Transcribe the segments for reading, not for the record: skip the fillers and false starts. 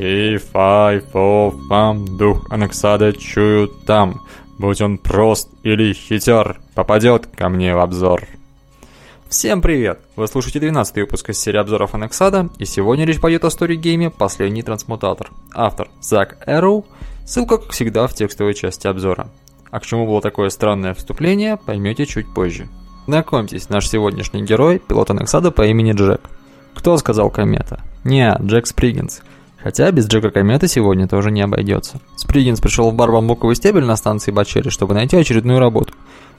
И Фай Фо Фам дух Анэксада чую там. Будь он прост или хитер, попадет ко мне в обзор. Всем привет! Вы слушаете 12-й выпуск из серии обзоров Анэксада, и сегодня речь пойдет о сторигейме «Последний трансмутатор». Автор Зак Эру, ссылка, как всегда, в текстовой части обзора. А к чему было такое странное вступление, поймете чуть позже. Знакомьтесь, наш сегодняшний герой, пилот Анэксада по имени Джек. Кто сказал комета? Не, Джек Сприггенс. Хотя без Джека Комета сегодня тоже не обойдется. Сприггенс пришел в бар «Бамбуковый стебель» на станции Бачери, чтобы найти очередную работу.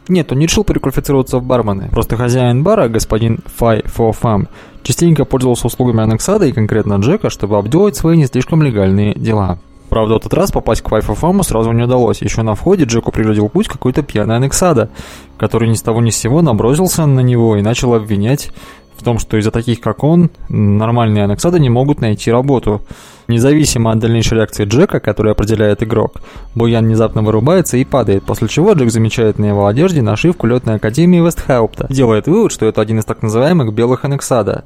Нет, он не решил переквалифицироваться в бармены. Просто хозяин бара, господин Фай Фо Фам, частенько пользовался услугами Анэксада и конкретно Джека, чтобы обделать свои не слишком легальные дела. Правда, в этот раз попасть к Фай Фо Фаму сразу не удалось. Еще на входе Джеку преградил путь какой-то пьяный Анэксада, который ни с того ни с сего набросился на него и начал обвинять в том, что из-за таких, как он, нормальные Анэксады не могут найти работу. Независимо от дальнейшей реакции Джека, которую определяет игрок, Буян внезапно вырубается и падает, после чего Джек замечает на его одежде нашивку летной академии Вестхаупта. Делает вывод, что это один из так называемых белых Анэксада.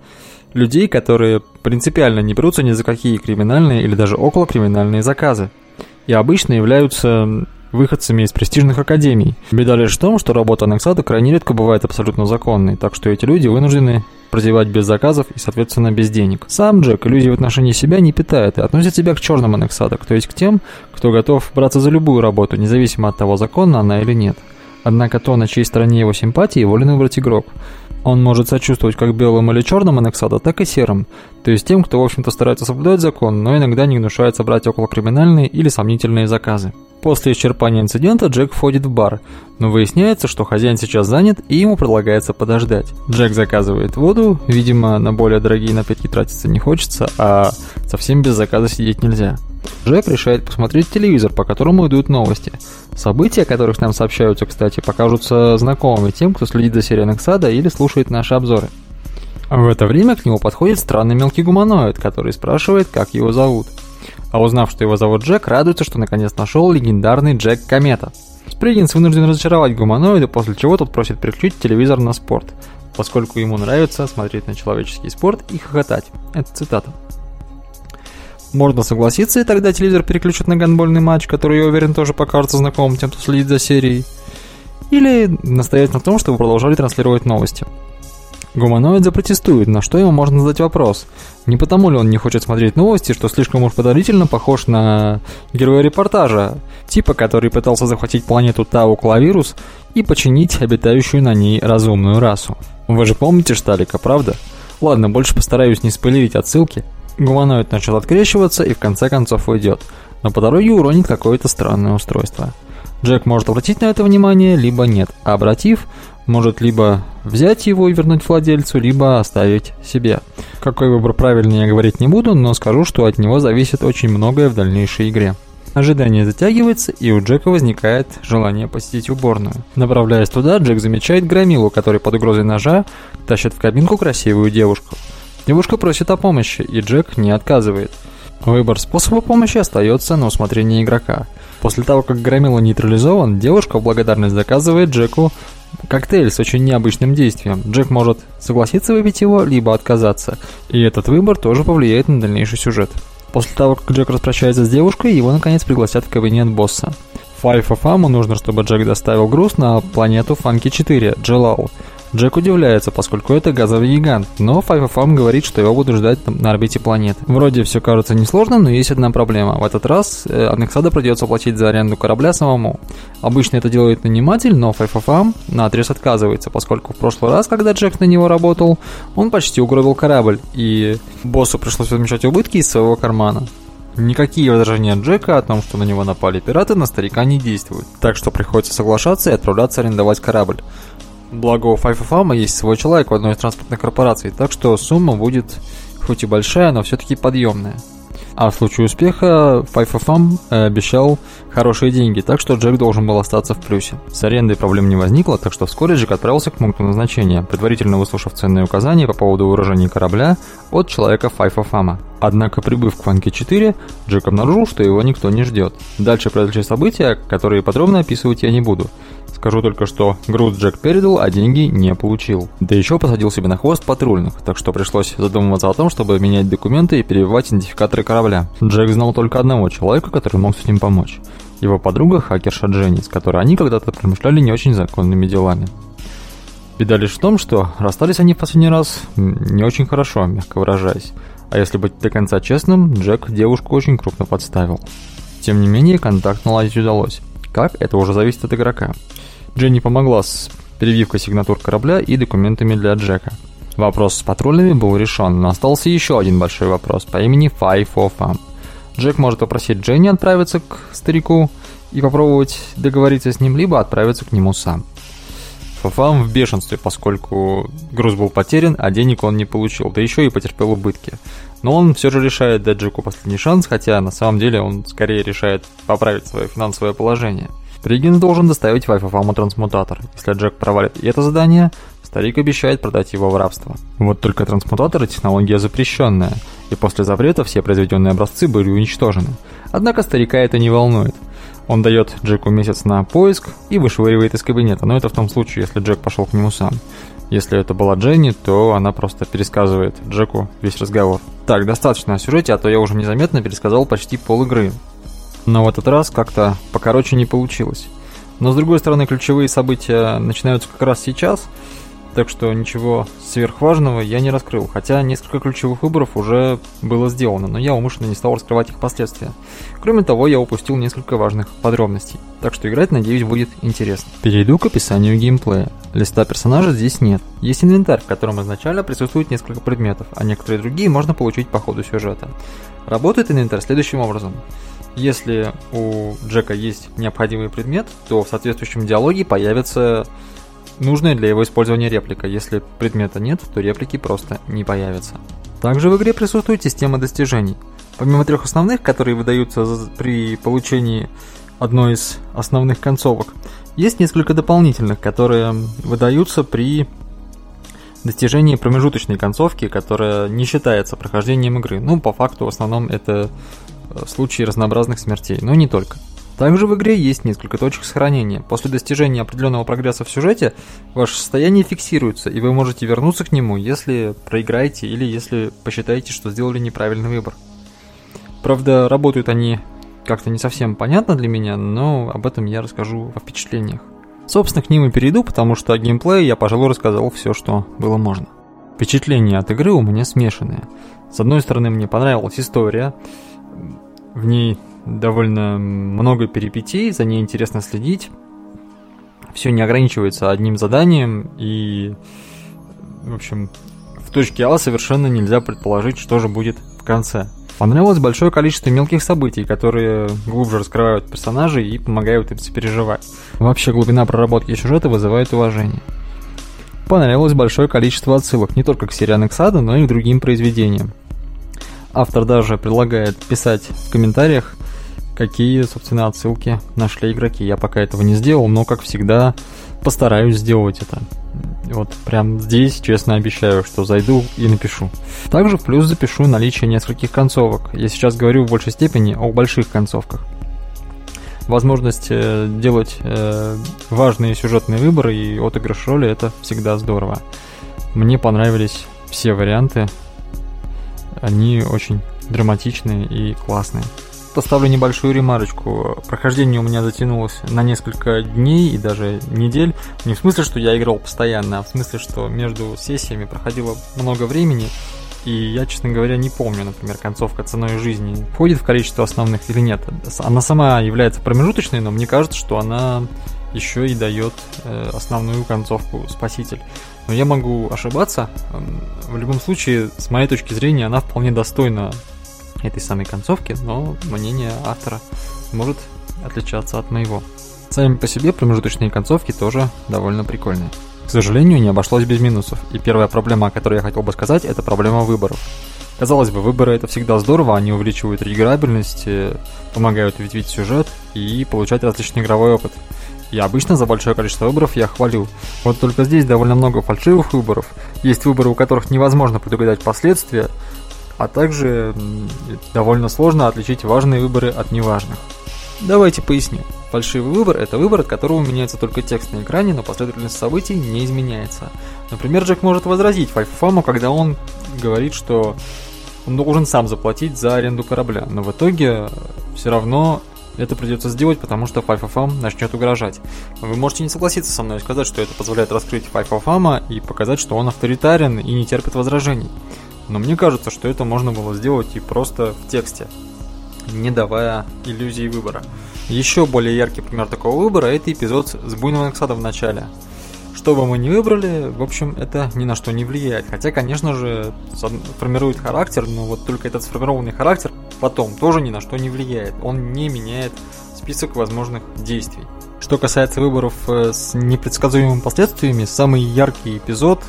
Людей, которые принципиально не берутся ни за какие криминальные или даже околокриминальные заказы. И обычно являются выходцами из престижных академий. Беда лишь в том, что работа Анэксада крайне редко бывает абсолютно законной, так что эти люди вынуждены прозевать без заказов и, соответственно, без денег. Сам Джек иллюзий в отношении себя не питает и относит себя к черным Анэксада, то есть к тем, кто готов браться за любую работу, независимо от того, законна она или нет. Однако то, на чьей стороне его симпатии, волен выбрать игрок. Он может сочувствовать как белым или черным Анэксада, так и серым, то есть тем, кто, в общем-то, старается соблюдать закон, но иногда не гнушается брать околокриминальные или сомнительные заказы. После исчерпания инцидента Джек входит в бар, но выясняется, что хозяин сейчас занят и ему предлагается подождать. Джек заказывает воду, видимо, на более дорогие напитки тратиться не хочется, а совсем без заказа сидеть нельзя. Джек решает посмотреть телевизор, по которому идут новости. События, о которых нам сообщаются, кстати, покажутся знакомыми тем, кто следит за серией Анэксада или слушает наши обзоры. А в это время к нему подходит странный мелкий гуманоид, который спрашивает, как его зовут. А узнав, что его зовут Джек, радуется, что наконец нашел легендарный Джек Комета. Сприггинс вынужден разочаровать гуманоида, после чего тот просит переключить телевизор на спорт, поскольку ему нравится смотреть на человеческий спорт и хохотать. Это цитата. Можно согласиться, и тогда телевизор переключит на гандбольный матч, который, я уверен, тоже покажется знакомым тем, кто следит за серией. Или настоять на том, чтобы продолжали транслировать новости. Гуманоид запротестует, на что ему можно задать вопрос. Не потому ли он не хочет смотреть новости, что слишком уж подозрительно похож на героя репортажа, типа который пытался захватить планету Тау-Клавирус и починить обитающую на ней разумную расу. Вы же помните Шталика, правда? Ладно, больше постараюсь не спойлерить отсылки. Гуманоид начал открещиваться и в конце концов уйдет, но по дороге уронит какое-то странное устройство. Джек может обратить на это внимание, либо нет, а обратив, может либо взять его и вернуть владельцу, либо оставить себе. Какой выбор правильный, я говорить не буду, но скажу, что от него зависит очень многое в дальнейшей игре. Ожидание затягивается, и у Джека возникает желание посетить уборную. Направляясь туда, Джек замечает громилу, который под угрозой ножа тащит в кабинку красивую девушку. Девушка просит о помощи, и Джек не отказывает. Выбор способа помощи остается на усмотрение игрока. После того, как громила нейтрализован, девушка в благодарность заказывает Джеку коктейль с очень необычным действием. Джек может согласиться выпить его, либо отказаться, и этот выбор тоже повлияет на дальнейший сюжет. После того, как Джек распрощается с девушкой, его наконец пригласят в кабинет босса. Фай Фо Фаму нужно, чтобы Джек доставил груз на планету Funky 4, Джелау. Джек удивляется, поскольку это газовый гигант, но Фай Фо Фам говорит, что его будут ждать на орбите планеты. Вроде все кажется несложным, но есть одна проблема. В этот раз Анэксада придется платить за аренду корабля самому. Обычно это делает наниматель, но Фай Фо Фам наотрез отказывается, поскольку в прошлый раз, когда Джек на него работал, он почти угробил корабль, и боссу пришлось возмещать убытки из своего кармана. Никакие возражения Джека о том, что на него напали пираты, на старика не действуют, так что приходится соглашаться и отправляться арендовать корабль. Благо у Фай Фо Фама есть свой человек в одной из транспортных корпораций, так что сумма будет хоть и большая, но все-таки подъемная. А в случае успеха Фай Фо Фам обещал хорошие деньги, так что Джек должен был остаться в плюсе. С арендой проблем не возникло, так что вскоре Джек отправился к пункту назначения, предварительно выслушав ценные указания по поводу вооружения корабля от человека Фай Фо Фама. Однако, прибыв к Фанке 4, Джек обнаружил, что его никто не ждет. Дальше произошли события, которые подробно описывать я не буду. Скажу только, что груз Джек передал, а деньги не получил. Да еще посадил себе на хвост патрульных, так что пришлось задумываться о том, чтобы менять документы и перебивать идентификаторы корабля. Джек знал только одного человека, который мог с этим помочь. Его подруга хакерша Дженис, с которой они когда-то промышляли не очень законными делами. Беда лишь в том, что расстались они в последний раз не очень хорошо, мягко выражаясь. А если быть до конца честным, Джек девушку очень крупно подставил. Тем не менее, контакт наладить удалось. Как, это уже зависит от игрока. Дженни помогла с перевивкой сигнатур корабля и документами для Джека. Вопрос с патрульными был решен, но остался еще один большой вопрос по имени Фай Фо Фам. Джек может попросить Дженни отправиться к старику и попробовать договориться с ним, либо отправиться к нему сам. Фофам в бешенстве, поскольку груз был потерян, а денег он не получил, да еще и потерпел убытки. Но он все же решает дать Джеку последний шанс, хотя на самом деле он скорее решает поправить свое финансовое положение. Сприггенс должен доставить Фай Фо Фаму трансмутатор. Если Джек провалит и это задание, старик обещает продать его в рабство. Вот только трансмутаторы — технология запрещенная, и после запрета все произведенные образцы были уничтожены. Однако старика это не волнует. Он дает Джеку месяц на поиск и вышвыривает из кабинета, но это в том случае, если Джек пошел к нему сам. Если это была Дженни, то она просто пересказывает Джеку весь разговор. Так, достаточно о сюжете, а то я уже незаметно пересказал почти пол игры. Но в этот раз как-то покороче не получилось. Но с другой стороны, ключевые события начинаются как раз сейчас, так что ничего сверхважного я не раскрыл, хотя несколько ключевых выборов уже было сделано, но я умышленно не стал раскрывать их последствия. Кроме того, я упустил несколько важных подробностей, так что играть, надеюсь, будет интересно. Перейду к описанию геймплея. Листа персонажа здесь нет. Есть инвентарь, в котором изначально присутствует несколько предметов, а некоторые другие можно получить по ходу сюжета. Работает инвентарь следующим образом. Если у Джека есть необходимый предмет, то в соответствующем диалоге появится нужная для его использования реплика. Если предмета нет, то реплики просто не появятся. Также в игре присутствует система достижений. Помимо трех основных, которые выдаются при получении одной из основных концовок, есть несколько дополнительных, которые выдаются при достижении промежуточной концовки, которая не считается прохождением игры. Ну, по факту, в основном это случаи разнообразных смертей, но не только. Также в игре есть несколько точек сохранения. После достижения определенного прогресса в сюжете, ваше состояние фиксируется, и вы можете вернуться к нему, если проиграете или если посчитаете, что сделали неправильный выбор. Правда, работают они как-то не совсем понятно для меня, но об этом я расскажу во впечатлениях. Собственно, к ним и перейду, потому что о геймплее я, пожалуй, рассказал все, что было можно. Впечатления от игры у меня смешанные. С одной стороны, мне понравилась история, в ней довольно много перипетий, за ней интересно следить. Все не ограничивается одним заданием, и, в общем, в точке А совершенно нельзя предположить, что же будет в конце. Понравилось большое количество мелких событий, которые глубже раскрывают персонажей и помогают им сопереживать. Вообще, глубина проработки сюжета вызывает уважение. Понравилось большое количество отсылок не только к серии Анэксада, но и к другим произведениям. Автор даже предлагает писать в комментариях, какие, собственно, отсылки нашли игроки. Я пока этого не сделал, но, как всегда, постараюсь сделать это. Вот прям здесь, честно, обещаю, что зайду и напишу. Также в плюс запишу наличие нескольких концовок. Я сейчас говорю в большей степени о больших концовках. Возможность делать важные сюжетные выборы и отыгрыш роли — это всегда здорово. Мне понравились все варианты. Они очень драматичные и классные. Поставлю небольшую ремарочку. Прохождение у меня затянулось на несколько дней и даже недель. Не в смысле, что я играл постоянно, а в смысле, что между сессиями проходило много времени, и я, честно говоря, не помню, например, концовка «Ценой жизни» входит в количество основных или нет. Она сама является промежуточной, но мне кажется, что она еще и дает основную концовку «Спаситель». Но я могу ошибаться. В любом случае, с моей точки зрения, она вполне достойна этой самой концовки, но мнение автора может отличаться от моего. Сами по себе промежуточные концовки тоже довольно прикольные. К сожалению, не обошлось без минусов. И первая проблема, о которой я хотел бы сказать, это проблема выборов. Казалось бы, выборы — это всегда здорово, они увеличивают реиграбельность, помогают ветвить сюжет и получать различный игровой опыт. И обычно за большое количество выборов я хвалю. Вот только здесь довольно много фальшивых выборов. Есть выборы, у которых невозможно предугадать последствия, а также довольно сложно отличить важные выборы от неважных. Давайте поясним. Фальшивый выбор – это выбор, от которого меняется только текст на экране, но последовательность событий не изменяется. Например, Джек может возразить Фай Фо Фаму, когда он говорит, что он должен сам заплатить за аренду корабля, но в итоге все равно это придется сделать, потому что Фай Фо Фам начнет угрожать. Вы можете не согласиться со мной и сказать, что это позволяет раскрыть Фай Фо Фама и показать, что он авторитарен и не терпит возражений. Но мне кажется, что это можно было сделать и просто в тексте, не давая иллюзии выбора. Еще более яркий пример такого выбора – это эпизод с буйным Анэксадом в начале. Что бы мы ни выбрали, в общем, это ни на что не влияет. Хотя, конечно же, формирует характер, но вот только этот сформированный характер потом тоже ни на что не влияет. Он не меняет список возможных действий. Что касается выборов с непредсказуемыми последствиями, самый яркий эпизод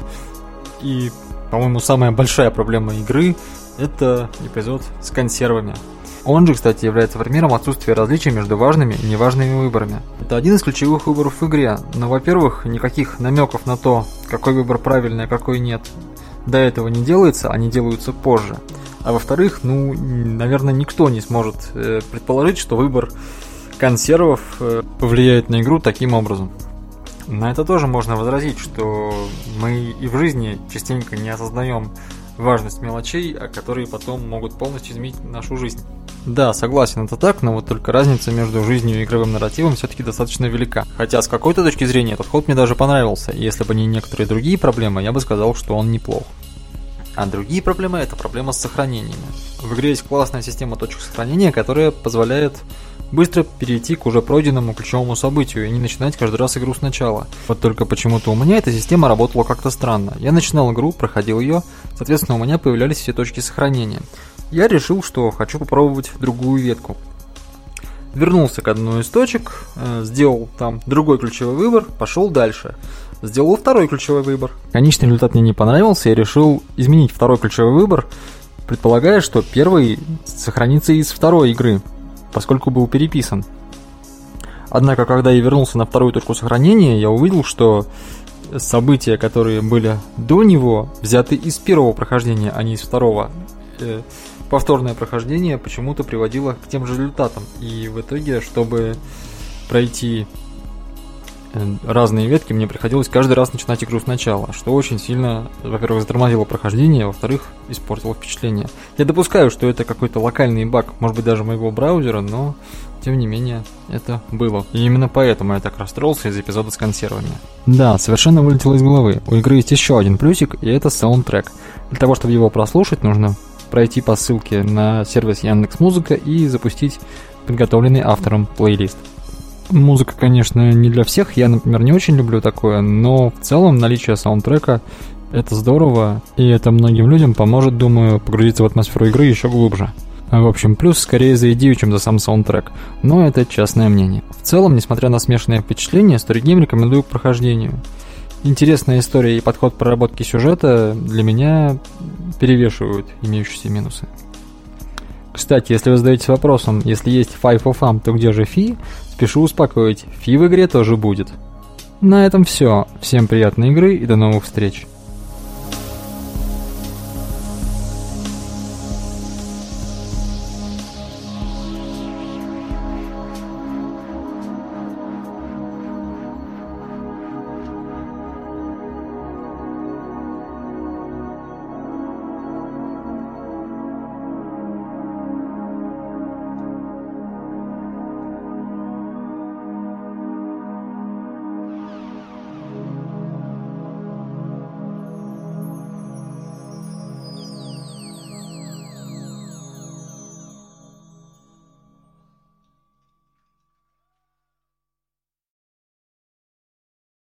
и, по-моему, самая большая проблема игры – это эпизод с консервами. Он же, кстати, является примером отсутствия различий между важными и неважными выборами. Это один из ключевых выборов в игре, но, во-первых, никаких намеков на то, какой выбор правильный, а какой нет, до этого не делается, они делаются позже. А во-вторых, наверное, никто не сможет предположить, что выбор консервов повлияет на игру таким образом. На это тоже можно возразить, что мы и в жизни частенько не осознаем важность мелочей, которые потом могут полностью изменить нашу жизнь. Да, согласен, это так, но вот только разница между жизнью и игровым нарративом все-таки достаточно велика. Хотя с какой-то точки зрения этот ход мне даже понравился, и если бы не некоторые другие проблемы, я бы сказал, что он неплох. А другие проблемы – это проблема с сохранениями. В игре есть классная система точек сохранения, которая позволяет быстро перейти к уже пройденному ключевому событию и не начинать каждый раз игру сначала. Вот только почему-то у меня эта система работала как-то странно. Я начинал игру, проходил ее, соответственно, у меня появлялись все точки сохранения. Я решил, что хочу попробовать другую ветку. Вернулся к одной из точек, сделал там другой ключевой выбор, пошел дальше. Сделал второй ключевой выбор. Конечный результат мне не понравился, я решил изменить второй ключевой выбор, предполагая, что первый сохранится из второй игры, поскольку был переписан. Однако, когда я вернулся на вторую точку сохранения, я увидел, что события, которые были до него, взяты из первого прохождения, а не из второго. Повторное прохождение почему-то приводило к тем же результатам. И в итоге, чтобы пройти разные ветки, мне приходилось каждый раз начинать игру сначала, что очень сильно, во-первых, затормозило прохождение, а во-вторых, испортило впечатление. Я допускаю, что это какой-то локальный баг, может быть, даже моего браузера, но, тем не менее, это было. И именно поэтому я так расстроился из эпизода с консервами. Да, совершенно вылетело из головы. У игры есть еще один плюсик, и это саундтрек. Для того, чтобы его прослушать, нужно пройти по ссылке на сервис Яндекс.Музыка и запустить подготовленный автором плейлист. Музыка, конечно, не для всех, я, например, не очень люблю такое, но в целом наличие саундтрека – это здорово, и это многим людям поможет, думаю, погрузиться в атмосферу игры еще глубже. В общем, плюс скорее за идею, чем за сам саундтрек, но это частное мнение. В целом, несмотря на смешанные впечатления, сторигейм рекомендую к прохождению. Интересная история и подход к проработке сюжета для меня перевешивают имеющиеся минусы. Кстати, если вы задаетесь вопросом, если есть Фай Фо Фам, то где же Фи? Спешу успокоить, Фи в игре тоже будет. На этом все. Всем приятной игры и до новых встреч.